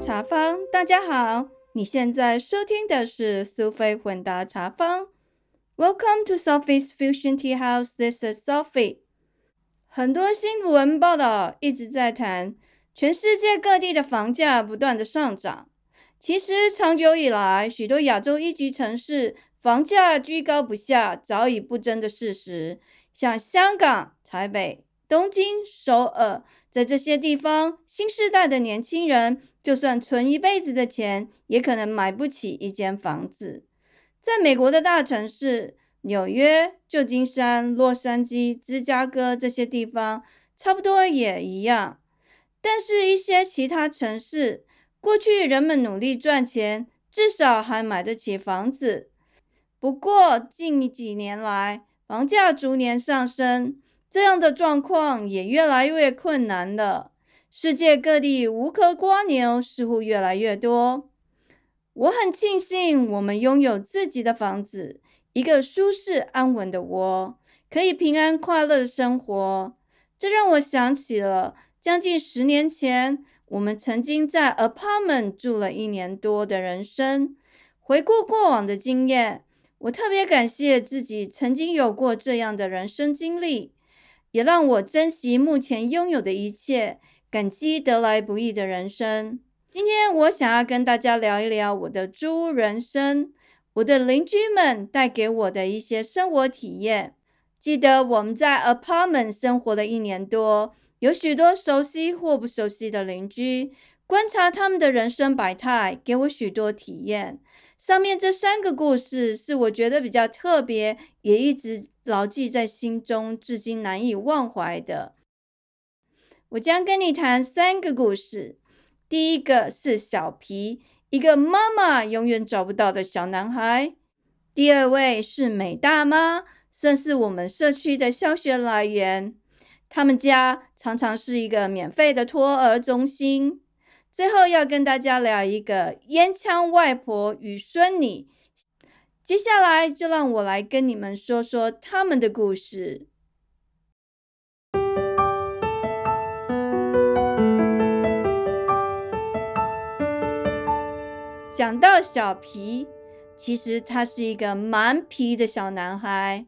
茶坊，大家好，你现在收听的是苏菲混搭茶坊。Welcome to Sophie's Fusion Tea House. This is Sophie. 很多新闻报道一直在谈全世界各地的房价不断的上涨。其实长久以来，许多亚洲一级城市房价居高不下，早已不争的事实。像香港、台北、东京、首尔，在这些地方，新世代的年轻人就算存一辈子的钱，也可能买不起一间房子。在美国的大城市，纽约、旧金山、洛杉矶、芝加哥这些地方，差不多也一样。但是，一些其他城市，过去人们努力赚钱，至少还买得起房子。不过，近几年来，房价逐年上升，这样的状况也越来越困难了。世界各地无壳蜗牛似乎越来越多。我很庆幸我们拥有自己的房子，一个舒适安稳的窝，可以平安快乐的生活。这让我想起了将近10年前，我们曾经在 apartment 住了1年多的人生。回顾过往的经验，我特别感谢自己曾经有过这样的人生经历，也让我珍惜目前拥有的一切，感激得来不易的人生。今天我想要跟大家聊一聊我的租屋人生，我的邻居们带给我的一些生活体验。记得我们在 apartment 生活了1年多，有许多熟悉或不熟悉的邻居，观察他们的人生百态，给我许多体验。上面这3个故事是我觉得比较特别，也一直牢记在心中，至今难以忘怀的。我将跟你谈3个故事。第一个是小皮，一个妈妈永远找不到的小男孩。第二位是美大妈，算是我们社区的消息来源。他们家常常是一个免费的托儿中心。最后要跟大家聊一个烟枪外婆与孙女，接下来就让我来跟你们说说他们的故事。讲到小皮，其实他是一个蛮皮的小男孩。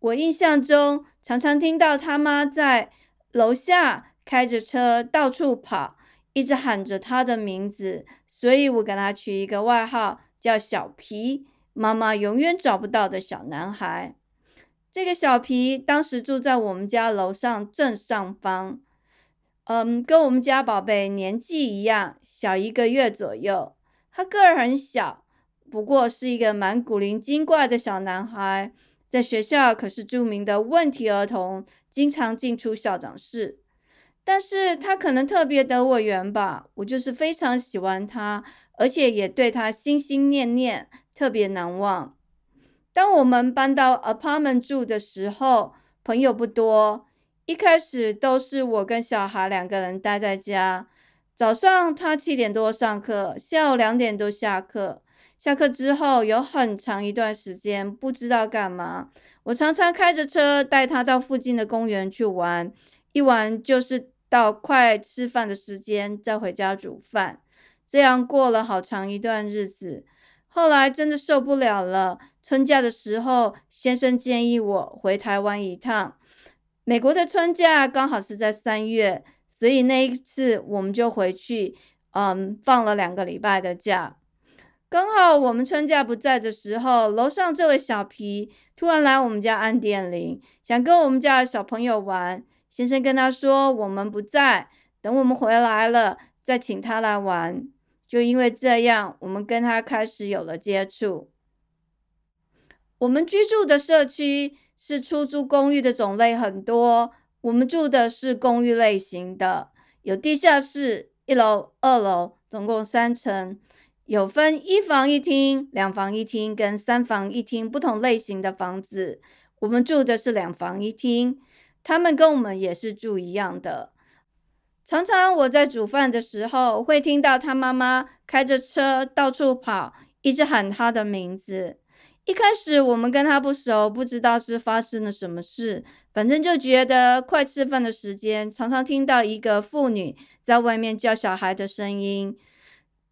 我印象中，常常听到他妈在楼下开着车到处跑，一直喊着他的名字，所以我给他取一个外号叫小皮，妈妈永远找不到的小男孩。这个小皮当时住在我们家楼上正上方，跟我们家宝贝年纪一样，小1个月左右。他个儿很小，不过是一个蛮古灵精怪的小男孩，在学校可是著名的问题儿童，经常进出校长室。但是他可能特别得我缘吧，我就是非常喜欢他，而且也对他心心念念，特别难忘。当我们搬到 apartment 住的时候，朋友不多，一开始都是我跟小孩2个人待在家。早上他7点多上课，下午2点多下课。下课之后有很长一段时间不知道干嘛，我常常开着车带他到附近的公园去玩，一玩就是到快吃饭的时间再回家煮饭。这样过了好长一段日子，后来真的受不了了。春假的时候，先生建议我回台湾一趟。美国的春假刚好是在3月，所以那一次我们就回去，放了2个礼拜的假。刚好我们春假不在的时候，楼上这位小皮突然来我们家按电铃，想跟我们家的小朋友玩。先生跟他说我们不在，等我们回来了再请他来玩。就因为这样，我们跟他开始有了接触。我们居住的社区是出租公寓的种类很多，我们住的是公寓类型的，有地下室、1楼、2楼，总共3层，有分1房1厅、2房1厅跟3房1厅不同类型的房子。我们住的是2房1厅。他们跟我们也是住一样的。常常我在煮饭的时候，会听到他妈妈开着车到处跑，一直喊他的名字。一开始我们跟他不熟，不知道是发生了什么事，反正就觉得快吃饭的时间，常常听到一个妇女在外面叫小孩的声音。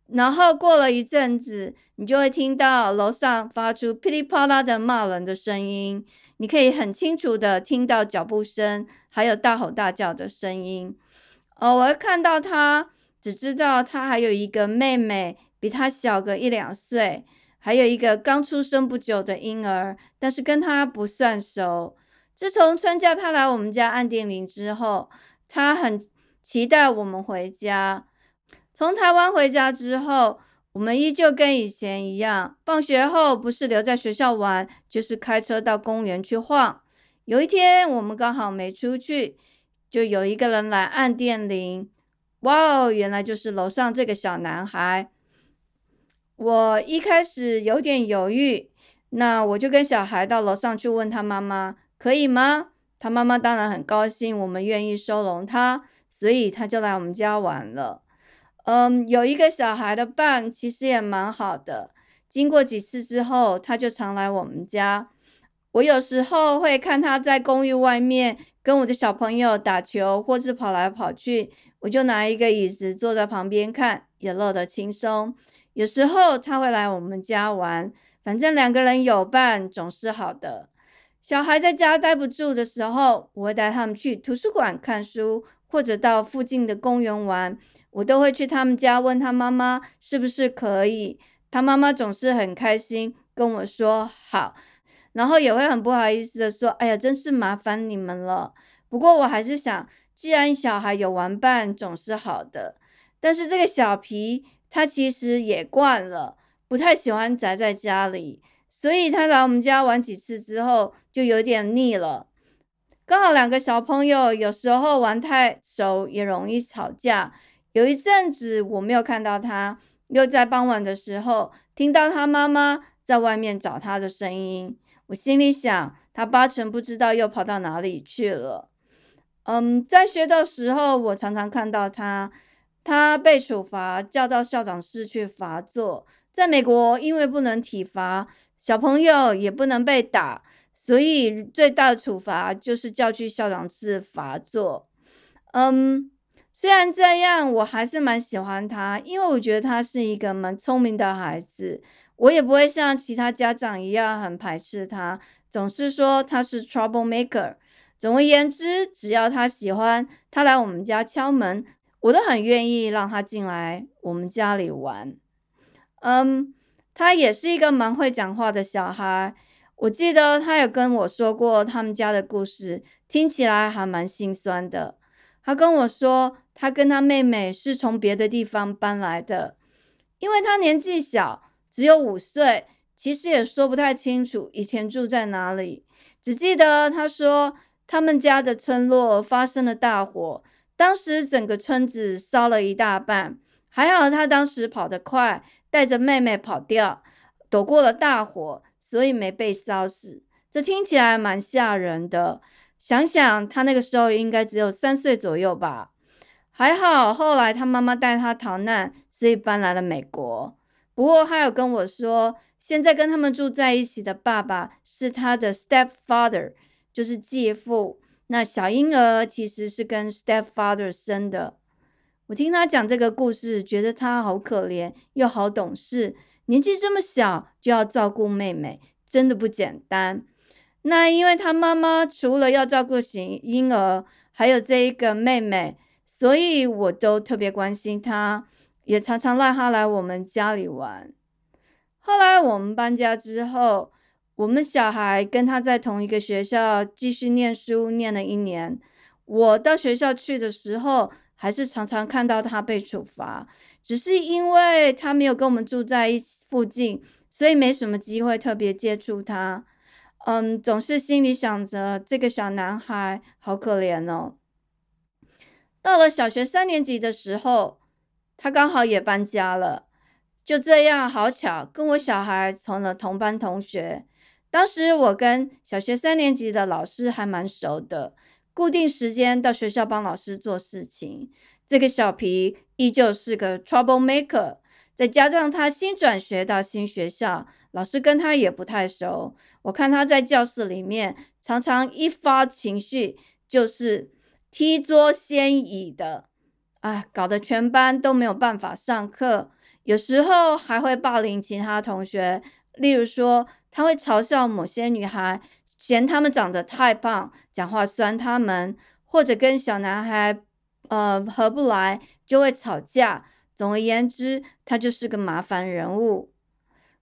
然后过了一阵子，你就会听到楼上发出噼里啪啦的骂人的声音，你可以很清楚的听到脚步声，还有大吼大叫的声音。偶尔看到他，只知道他还有一个妹妹，比他小个1-2岁。还有一个刚出生不久的婴儿，但是跟他不算熟。自从春假他来我们家按电铃之后，他很期待我们回家。从台湾回家之后，我们依旧跟以前一样，放学后不是留在学校玩，就是开车到公园去晃。有一天我们刚好没出去，就有一个人来按电铃。哇哦，原来就是楼上这个小男孩。我一开始有点犹豫，那我就跟小孩到楼上去问他妈妈，可以吗？他妈妈当然很高兴，我们愿意收容他，所以他就来我们家玩了。有一个小孩的伴其实也蛮好的，经过几次之后，他就常来我们家。我有时候会看他在公寓外面跟我的小朋友打球，或是跑来跑去，我就拿一个椅子坐在旁边看，也乐得轻松。有时候他会来我们家玩，反正2个人有伴总是好的。小孩在家待不住的时候，我会带他们去图书馆看书，或者到附近的公园玩。我都会去他们家问他妈妈是不是可以，他妈妈总是很开心跟我说好，然后也会很不好意思的说，哎呀，真是麻烦你们了。不过我还是想，既然小孩有玩伴总是好的。但是这个小皮他其实也惯了，不太喜欢宅在家里，所以他来我们家玩几次之后就有点腻了。刚好2个小朋友有时候玩太熟也容易吵架。有一阵子我没有看到他，又在傍晚的时候听到他妈妈在外面找他的声音，我心里想，他8成不知道又跑到哪里去了。在学的时候我常常看到他，他被处罚，叫到校长室去罚坐。在美国，因为不能体罚，小朋友也不能被打，所以最大的处罚就是叫去校长室罚坐。虽然这样，我还是蛮喜欢他，因为我觉得他是一个蛮聪明的孩子。我也不会像其他家长一样很排斥他，总是说他是 trouble maker。总而言之，只要他喜欢，他来我们家敲门，我都很愿意让他进来我们家里玩。他也是一个蛮会讲话的小孩，我记得他有跟我说过他们家的故事，听起来还蛮心酸的。他跟我说，他跟他妹妹是从别的地方搬来的，因为他年纪小，只有5岁，其实也说不太清楚以前住在哪里，只记得他说他们家的村落发生了大火，当时整个村子烧了一大半，还好他当时跑得快，带着妹妹跑掉，躲过了大火，所以没被烧死。这听起来蛮吓人的，想想他那个时候应该只有3岁左右吧。还好后来他妈妈带他逃难，所以搬来了美国。不过他有跟我说，现在跟他们住在一起的爸爸是他的 stepfather， 就是继父。那小婴儿其实是跟 stepfather 生的。我听他讲这个故事，觉得他好可怜又好懂事，年纪这么小就要照顾妹妹，真的不简单。那因为他妈妈除了要照顾婴儿，还有这一个妹妹，所以我都特别关心他，也常常让他来我们家里玩。后来我们搬家之后，我们小孩跟他在同一个学校继续念书，念了1年。我到学校去的时候，还是常常看到他被处罚，只是因为他没有跟我们住在附近，所以没什么机会特别接触他。总是心里想着这个小男孩好可怜哦。到了小学3年级的时候，他刚好也搬家了，就这样好巧，跟我小孩成了同班同学。当时我跟小学3年级的老师还蛮熟的，固定时间到学校帮老师做事情。这个小皮依旧是个 trouble maker，再加上他新转学到新学校，老师跟他也不太熟。我看他在教室里面常常一发情绪就是踢桌掀椅的，搞得全班都没有办法上课。有时候还会霸凌其他同学，例如说他会嘲笑某些女孩，嫌她们长得太胖，讲话酸她们，或者跟小男孩合不来就会吵架。总而言之，他就是个麻烦人物。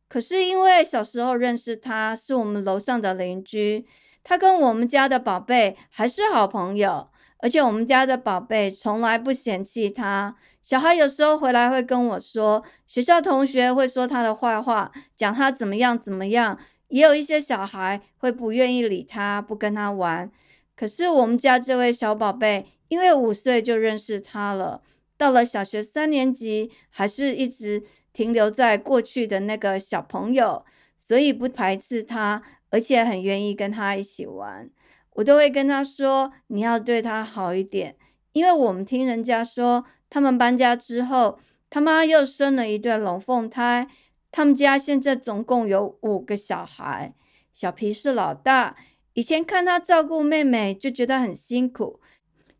可是因为小时候认识他，是我们楼上的邻居，他跟我们家的宝贝还是好朋友，而且我们家的宝贝从来不嫌弃他。小孩有时候回来会跟我说，学校同学会说他的坏话，讲他怎么样怎么样，也有一些小孩会不愿意理他，不跟他玩。可是我们家这位小宝贝，因为5岁就认识他了，到了小学3年级，还是一直停留在过去的那个小朋友，所以不排斥他，而且很愿意跟他一起玩。我都会跟他说，你要对他好一点，因为我们听人家说，他们搬家之后，他妈又生了一对龙凤胎，他们家现在总共有5个小孩，小皮是老大。以前看他照顾妹妹就觉得很辛苦，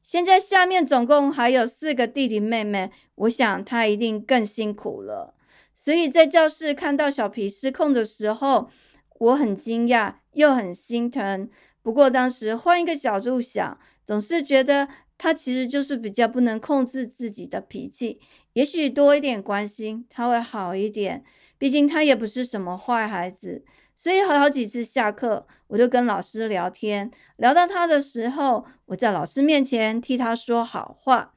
现在下面总共还有4个弟弟妹妹，我想他一定更辛苦了。所以在教室看到小皮失控的时候，我很惊讶又很心疼。不过当时换一个角度想，总是觉得他其实就是比较不能控制自己的脾气，也许多一点关心他会好一点，毕竟他也不是什么坏孩子。所以好几次下课，我就跟老师聊天，聊到他的时候，我在老师面前替他说好话。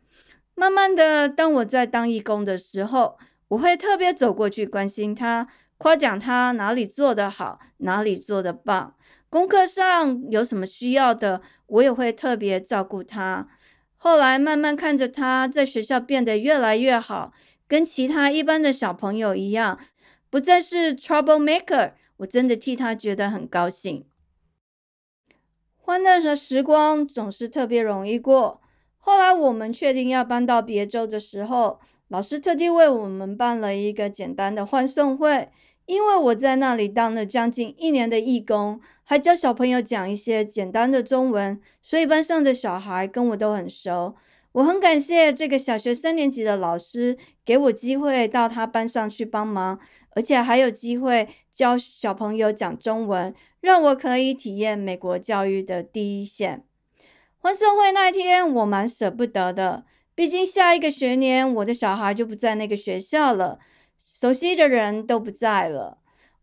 慢慢的，当我在当义工的时候，我会特别走过去关心他，夸奖他哪里做得好，哪里做得棒。功课上有什么需要的，我也会特别照顾他。后来慢慢看着他在学校变得越来越好，跟其他一般的小朋友一样，不再是 trouble maker，我真的替他觉得很高兴。欢乐的时光总是特别容易过。后来我们确定要搬到别州的时候，老师特地为我们办了一个简单的欢送会。因为我在那里当了将近1年的义工，还教小朋友讲一些简单的中文，所以班上的小孩跟我都很熟。我很感谢这个小学3年级的老师给我机会到他班上去帮忙，而且还有机会教小朋友讲中文，让我可以体验美国教育的第一线。欢送会那天我蛮舍不得的，毕竟下一个学年我的小孩就不在那个学校了，熟悉的人都不在了。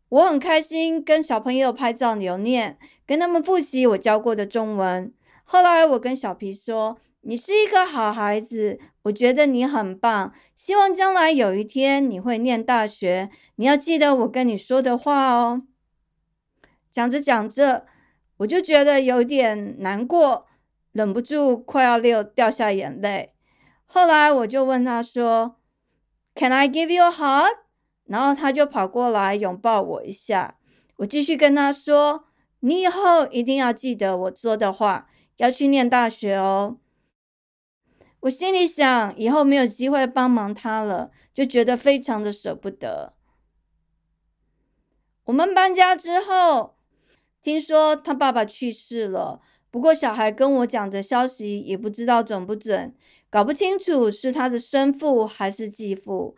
我很开心跟小朋友拍照留念，跟他们复习我教过的中文。后来我跟小皮说，你是一个好孩子，我觉得你很棒，希望将来有一天你会念大学，你要记得我跟你说的话哦。讲着讲着，我就觉得有点难过，忍不住快要掉下眼泪。后来我就问他说 Can I give you a hug？ 然后他就跑过来拥抱我一下。我继续跟他说，你以后一定要记得我说的话，要去念大学哦。我心里想，以后没有机会帮忙他了，就觉得非常的舍不得。我们搬家之后，听说他爸爸去世了，不过小孩跟我讲的消息也不知道准不准，搞不清楚是他的生父还是继父。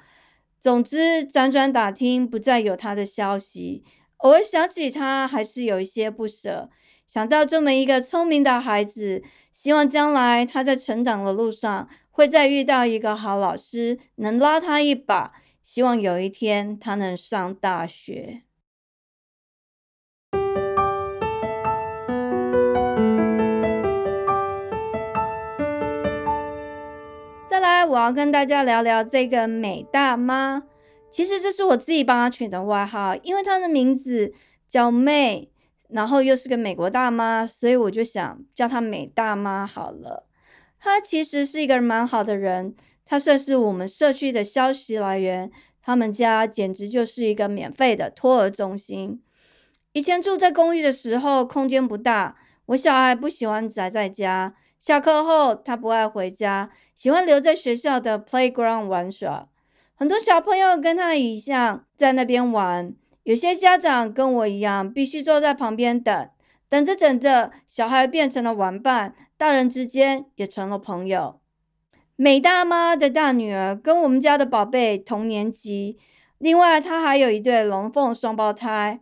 总之辗转打听，不再有他的消息。偶尔想起他，还是有一些不舍。想到这么一个聪明的孩子，希望将来他在成长的路上会再遇到一个好老师，能拉他一把，希望有一天他能上大学。再来，我要跟大家聊聊这个美大妈。其实这是我自己帮她取的外号，因为她的名字叫May，然后又是个美国大妈，所以我就想叫她美大妈好了。她其实是一个蛮好的人，她算是我们社区的消息来源，他们家简直就是一个免费的托儿中心。以前住在公寓的时候，空间不大，我小孩不喜欢宅在家，下课后她不爱回家，喜欢留在学校的 playground 玩耍。很多小朋友跟他一样在那边玩，有些家长跟我一样必须坐在旁边等，等着等着，小孩变成了玩伴，大人之间也成了朋友。美大妈的大女儿跟我们家的宝贝同年级，另外她还有一对龙凤双胞胎。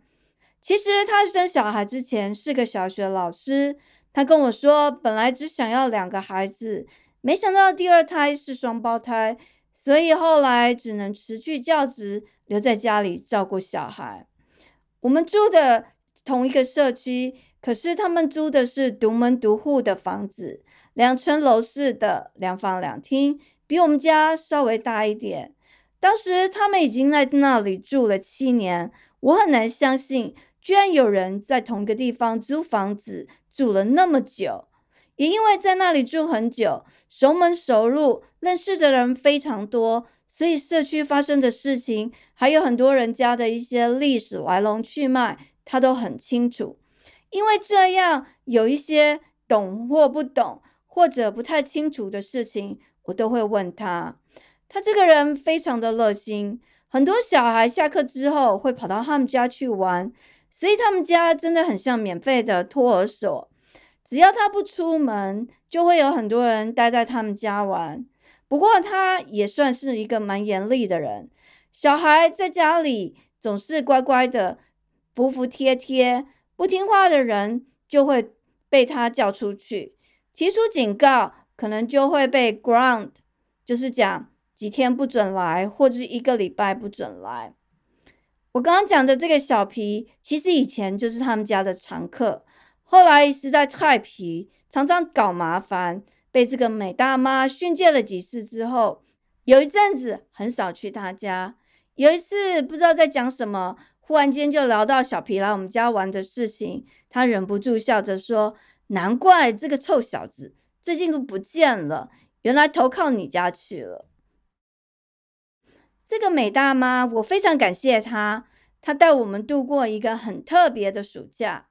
其实她生小孩之前是个小学老师，她跟我说本来只想要2个孩子，没想到第2胎是双胞胎，所以后来只能辞去教职，留在家里照顾小孩。我们住的同一个社区，可是他们租的是独门独户的房子，2层楼式的2房2厅，比我们家稍微大一点。当时他们已经在那里住了7年，我很难相信居然有人在同一个地方租房子住了那么久。也因为在那里住很久，熟门熟路，认识的人非常多，所以社区发生的事情，还有很多人家的一些历史来龙去脉，他都很清楚。因为这样，有一些懂或不懂或者不太清楚的事情，我都会问他。他这个人非常的热心，很多小孩下课之后会跑到他们家去玩，所以他们家真的很像免费的托儿所。只要他不出门，就会有很多人待在他们家玩。不过他也算是一个蛮严厉的人，小孩在家里总是乖乖的，服服帖帖，不听话的人就会被他叫出去，提出警告，可能就会被 ground， 就是讲几天不准来，或者1个礼拜不准来。我刚刚讲的这个小皮，其实以前就是他们家的常客。后来实在太皮，常常搞麻烦，被这个美大妈训诫了几次之后，有一阵子很少去她家。有一次不知道在讲什么，忽然间就聊到小皮来我们家玩的事情，她忍不住笑着说：“难怪这个臭小子最近都不见了，原来投靠你家去了。”这个美大妈，我非常感谢她，她带我们度过一个很特别的暑假。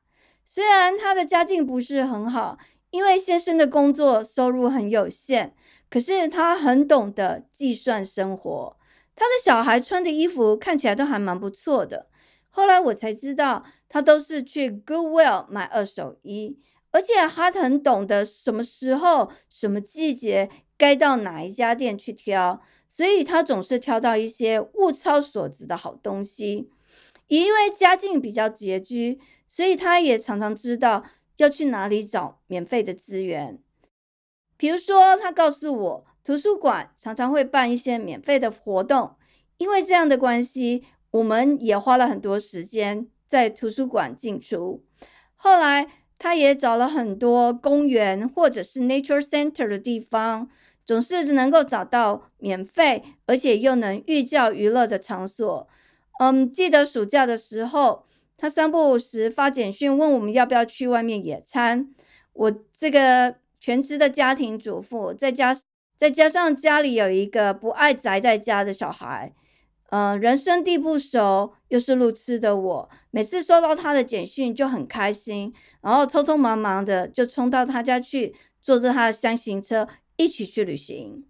虽然他的家境不是很好，因为先生的工作收入很有限，可是他很懂得计算生活。他的小孩穿的衣服看起来都还蛮不错的，后来我才知道他都是去 Goodwill 买2手衣，而且他很懂得什么时候什么季节该到哪一家店去挑，所以他总是挑到一些物超所值的好东西。也因为家境比较拮据，所以他也常常知道要去哪里找免费的资源。比如说，他告诉我，图书馆常常会办一些免费的活动，因为这样的关系，我们也花了很多时间在图书馆进出。后来，他也找了很多公园或者是 nature center 的地方，总是能够找到免费，而且又能寓教于乐的场所。记得暑假的时候，他3不5时发简讯问我们要不要去外面野餐。我这个全职的家庭主妇，再加上家里有一个不爱宅在家的小孩，人生地不熟又是路痴的我，每次收到他的简讯就很开心，然后匆匆忙忙的就冲到他家去，坐着他的箱型车一起去旅行。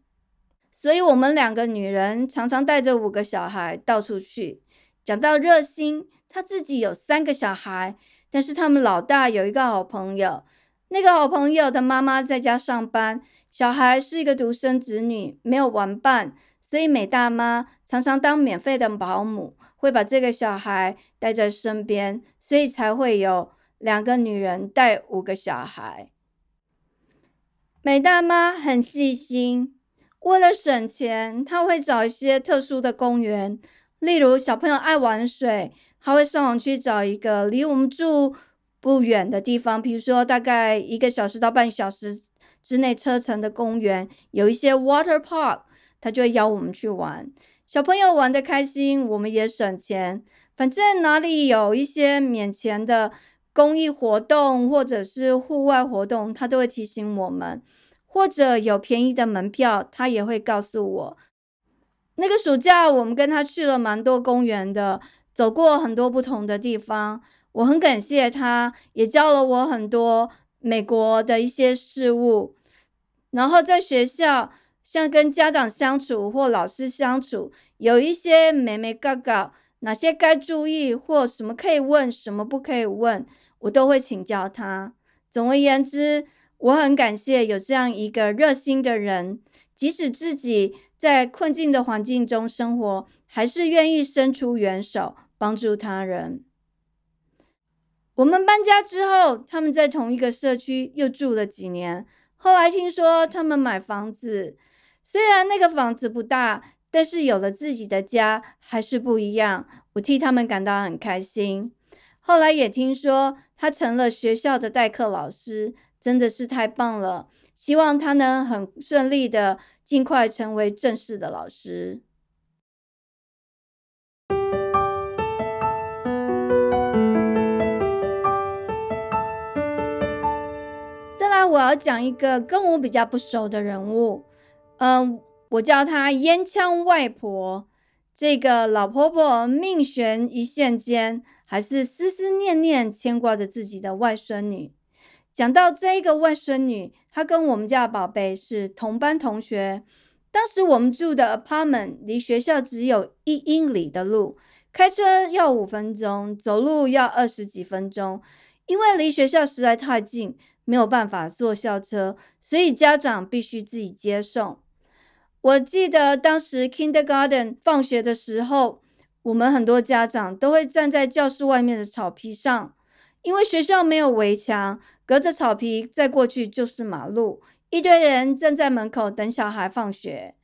所以我们2个女人常常带着5个小孩到处去。讲到热心，他自己有3个小孩，但是他们老大有一个好朋友，那个好朋友的妈妈在家上班，小孩是一个独生子女，没有玩伴，所以美大妈常常当免费的保姆，会把这个小孩带在身边，所以才会有2个女人带5个小孩。美大妈很细心，为了省钱，她会找一些特殊的公园，例如小朋友爱玩水，他会上网去找一个离我们住不远的地方，比如说大概1个小时到半小时之内车程的公园，有一些 water park， 他就会邀我们去玩。小朋友玩得开心，我们也省钱。反正哪里有一些免钱的公益活动或者是户外活动，他都会提醒我们，或者有便宜的门票，他也会告诉我。那个暑假，我们跟他去了蛮多公园的，走过很多不同的地方。我很感谢他，也教了我很多美国的一些事物。然后在学校，像跟家长相处或老师相处，有一些眉眉角角，哪些该注意或什么可以问，什么不可以问，我都会请教他。总而言之，我很感谢有这样一个热心的人，即使自己在困境的环境中生活，还是愿意伸出援手，帮助他人。我们搬家之后，他们在同一个社区又住了几年，后来听说他们买房子，虽然那个房子不大，但是有了自己的家还是不一样，我替他们感到很开心。后来也听说他成了学校的代课老师，真的是太棒了，希望他能很顺利的尽快成为正式的老师。再来我要讲一个跟我比较不熟的人物，我叫她烟枪外婆。这个老婆婆命悬一线间，还是思思念念牵挂着自己的外孙女。讲到这个外孙女，她跟我们家宝贝是同班同学。当时我们住的 apartment 离学校只有1英里的路，开车要5分钟，走路要20几分钟。因为离学校实在太近，没有办法坐校车，所以家长必须自己接送。我记得当时 kindergarten 放学的时候，我们很多家长都会站在教室外面的草皮上，因为学校没有围墙，隔着草皮再过去就是马路，一堆人站在门口等小孩放学。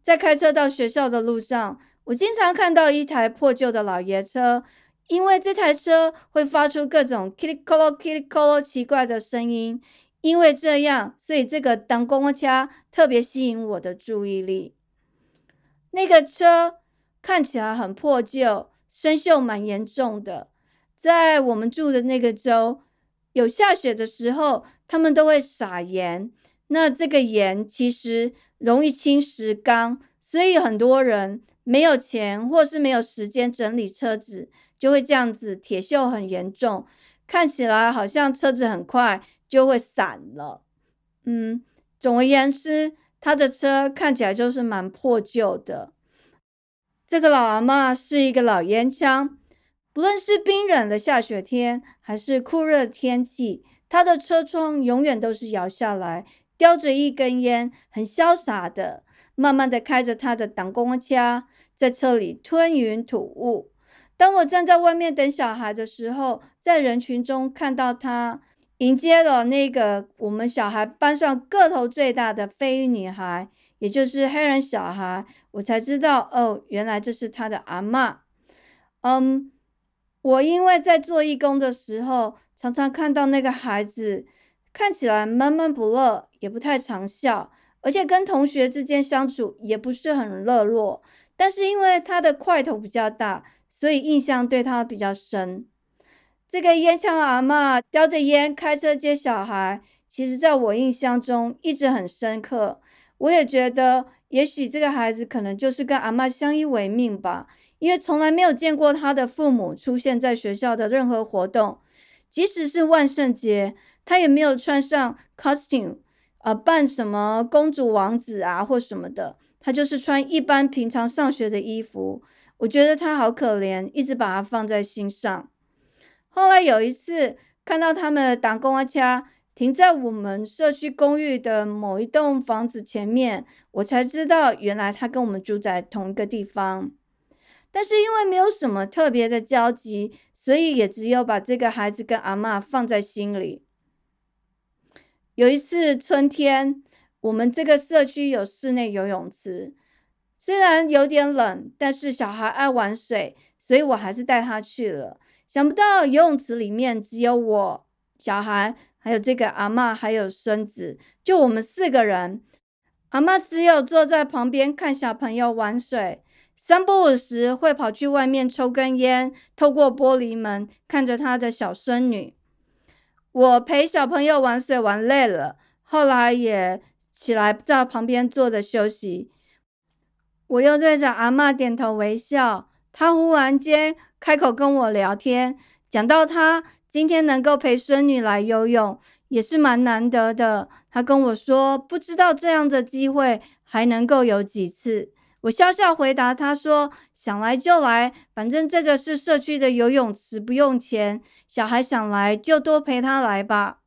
在开车到学校的路上，我经常看到一台破旧的老爷车，因为这台车会发出各种 kilikolo kilikolo 奇怪的声音，因为这样，所以这个当公共车特别吸引我的注意力。那个车看起来很破旧，生锈蛮严重的。在我们住的那个州，有下雪的时候，他们都会撒盐。那这个盐其实容易侵蚀钢，所以很多人没有钱或是没有时间整理车子，就会这样子铁锈很严重，看起来好像车子很快就会散了。总而言之，他的车看起来就是蛮破旧的。这个老阿嬷是一个老烟枪，不论是冰冷的下雪天还是酷热天气，他的车窗永远都是摇下来，叼着一根烟，很潇洒的慢慢的开着他的挡公车，在车里吞云吐雾。当我站在外面等小孩的时候，在人群中看到他迎接了那个我们小孩班上个头最大的非裔女孩，也就是黑人小孩，我才知道哦，原来这是她的阿嬷。我因为在做义工的时候，常常看到那个孩子看起来闷闷不乐，也不太常笑，而且跟同学之间相处也不是很热络，但是因为他的块头比较大，所以印象对他比较深。这个烟枪阿嬷叼着烟开车接小孩，其实在我印象中一直很深刻。我也觉得也许这个孩子可能就是跟阿嬷相依为命吧，因为从来没有见过他的父母出现在学校的任何活动，即使是万圣节，他也没有穿上 costume 扮什么公主王子啊或什么的，他就是穿一般平常上学的衣服。我觉得他好可怜，一直把他放在心上。后来有一次看到他们的挡公安车停在我们社区公寓的某一栋房子前面，我才知道原来他跟我们住在同一个地方。但是因为没有什么特别的交集，所以也只有把这个孩子跟阿嬷放在心里。有一次春天，我们这个社区有室内游泳池，虽然有点冷，但是小孩爱玩水，所以我还是带他去了。想不到游泳池里面只有我、小孩，还有这个阿嬷，还有孙子，就我们4个人。阿嬷只有坐在旁边看小朋友玩水，3不5时会跑去外面抽根烟，透过玻璃门看着她的小孙女。我陪小朋友玩水玩累了，后来也起来在旁边坐着休息。我又对着阿嬷点头微笑，她忽然间开口跟我聊天，讲到她今天能够陪孙女来游泳，也是蛮难得的。他跟我说不知道这样的机会还能够有几次。我笑笑回答他说，想来就来，反正这个是社区的游泳池，不用钱，小孩想来就多陪他来吧。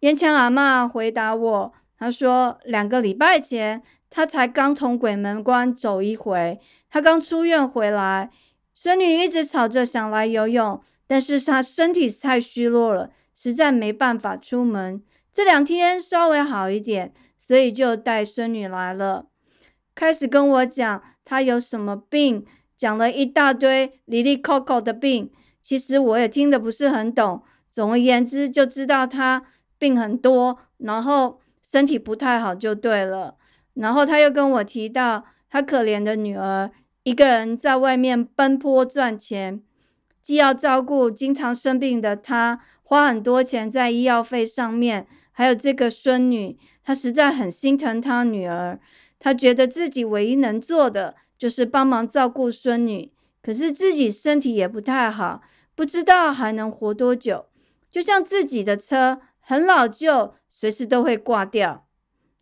烟枪阿嬷回答我，他说2个礼拜前他才刚从鬼门关走一回，他刚出院回来，孙女一直吵着想来游泳，但是他身体太虚弱了，实在没办法出门，这2天稍微好一点，所以就带孙女来了。开始跟我讲他有什么病，讲了一大堆哩哩扣扣的病，其实我也听得不是很懂，总而言之就知道他病很多，然后身体不太好就对了。然后他又跟我提到他可怜的女儿一个人在外面奔波赚钱，既要照顾经常生病的他，花很多钱在医药费上面，还有这个孙女，他实在很心疼他女儿。他觉得自己唯一能做的就是帮忙照顾孙女，可是自己身体也不太好，不知道还能活多久，就像自己的车很老旧，随时都会挂掉。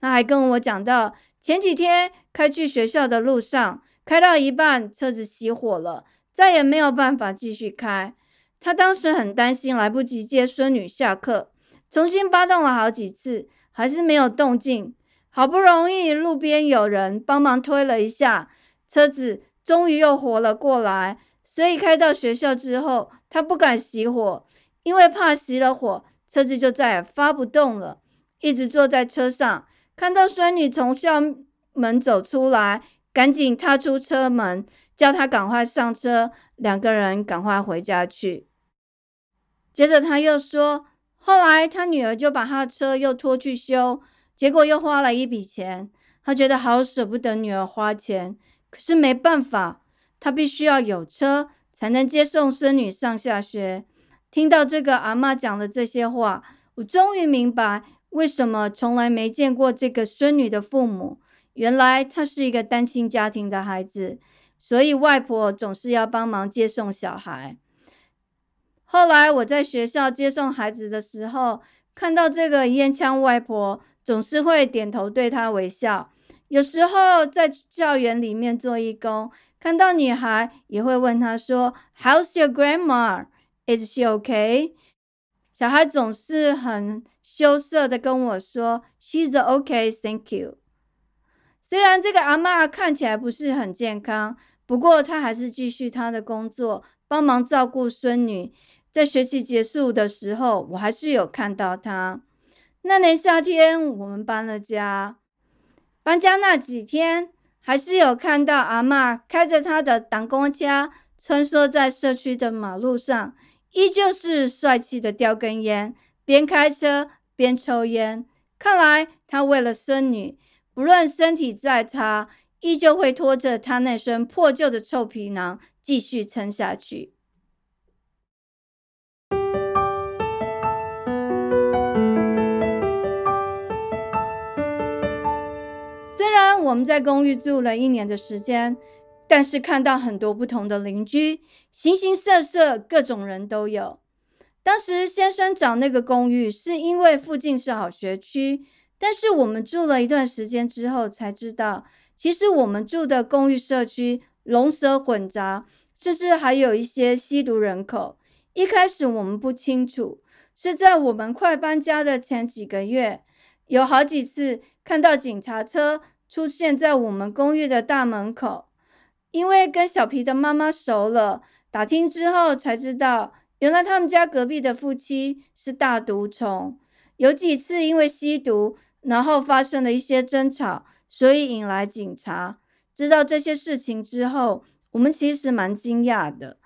他还跟我讲到前几天开去学校的路上，开到一半车子熄火了，再也没有办法继续开。他当时很担心来不及接孙女下课，重新发动了好几次，还是没有动静。好不容易路边有人帮忙推了一下，车子终于又活了过来，所以开到学校之后他不敢熄火，因为怕熄了火车子就再也发不动了，一直坐在车上，看到孙女从校门走出来，赶紧踏出车门叫她赶快上车，2个人赶快回家去。接着他又说，后来他女儿就把他的车又拖去修，结果又花了一笔钱，他觉得好舍不得女儿花钱，可是没办法，他必须要有车才能接送孙女上下学。听到这个阿嬷讲的这些话，我终于明白为什么从来没见过这个孙女的父母，原来她是一个单亲家庭的孩子，所以外婆总是要帮忙接送小孩。后来我在学校接送孩子的时候，看到这个烟枪外婆总是会点头对她微笑，有时候在校园里面做义工，看到女孩也会问她说 How's your grandma? Is she okay? 小孩总是很羞涩的跟我说 She's okay, thank you. 虽然这个阿嬷看起来不是很健康，不过她还是继续她的工作，帮忙照顾孙女。在学期结束的时候，我还是有看到他。那年夏天我们搬了家，搬家那几天还是有看到阿嬷开着她的挡光车穿梭在社区的马路上，依旧是帅气的叼根烟，边开车边抽烟。看来她为了孙女，不论身体再差，依旧会拖着她那身破旧的臭皮囊继续撑下去。我们在公寓住了1年的时间，但是看到很多不同的邻居，形形色色，各种人都有。当时先生找那个公寓是因为附近是好学区，但是我们住了一段时间之后才知道，其实我们住的公寓社区龙蛇混杂，甚至还有一些吸毒人口。一开始我们不清楚，是在我们快搬家的前几个月，有好几次看到警察车出现在我们公寓的大门口。因为跟小皮的妈妈熟了，打听之后才知道，原来他们家隔壁的夫妻是大毒虫，有几次因为吸毒然后发生了一些争吵，所以引来警察。知道这些事情之后，我们其实蛮惊讶的。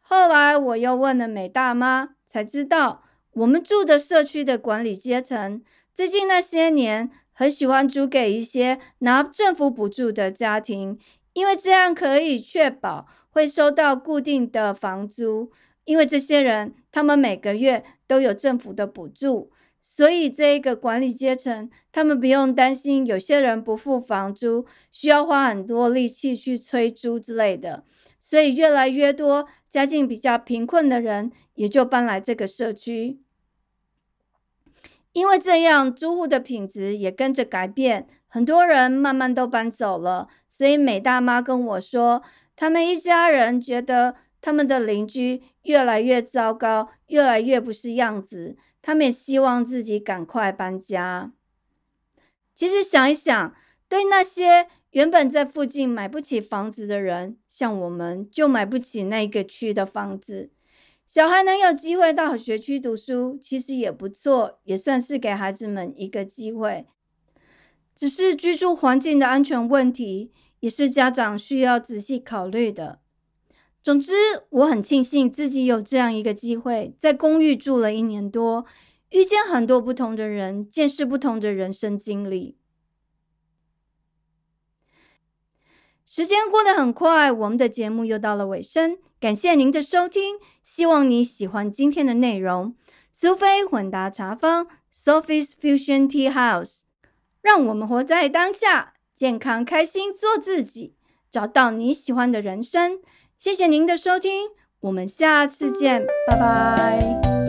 后来我又问了美大妈，才知道我们住的社区的管理阶层最近那些年很喜欢租给一些拿政府补助的家庭，因为这样可以确保会收到固定的房租，因为这些人他们每个月都有政府的补助，所以这个管理阶层他们不用担心有些人不付房租需要花很多力气去催租之类的，所以越来越多家境比较贫困的人也就搬来这个社区。因为这样租户的品质也跟着改变，很多人慢慢都搬走了，所以美大妈跟我说，他们一家人觉得他们的邻居越来越糟糕，越来越不是样子，他们也希望自己赶快搬家。其实想一想，对那些原本在附近买不起房子的人，像我们就买不起那个区的房子，小孩能有机会到学区读书，其实也不错，也算是给孩子们一个机会。只是居住环境的安全问题，也是家长需要仔细考虑的。总之，我很庆幸自己有这样一个机会，在公寓住了1年多，遇见很多不同的人，见识不同的人生经历。时间过得很快，我们的节目又到了尾声。感谢您的收听，希望你喜欢今天的内容。苏菲混搭茶坊 Sophie's Fusion Tea House， 让我们活在当下，健康开心做自己，找到你喜欢的人生。谢谢您的收听，我们下次见，拜拜。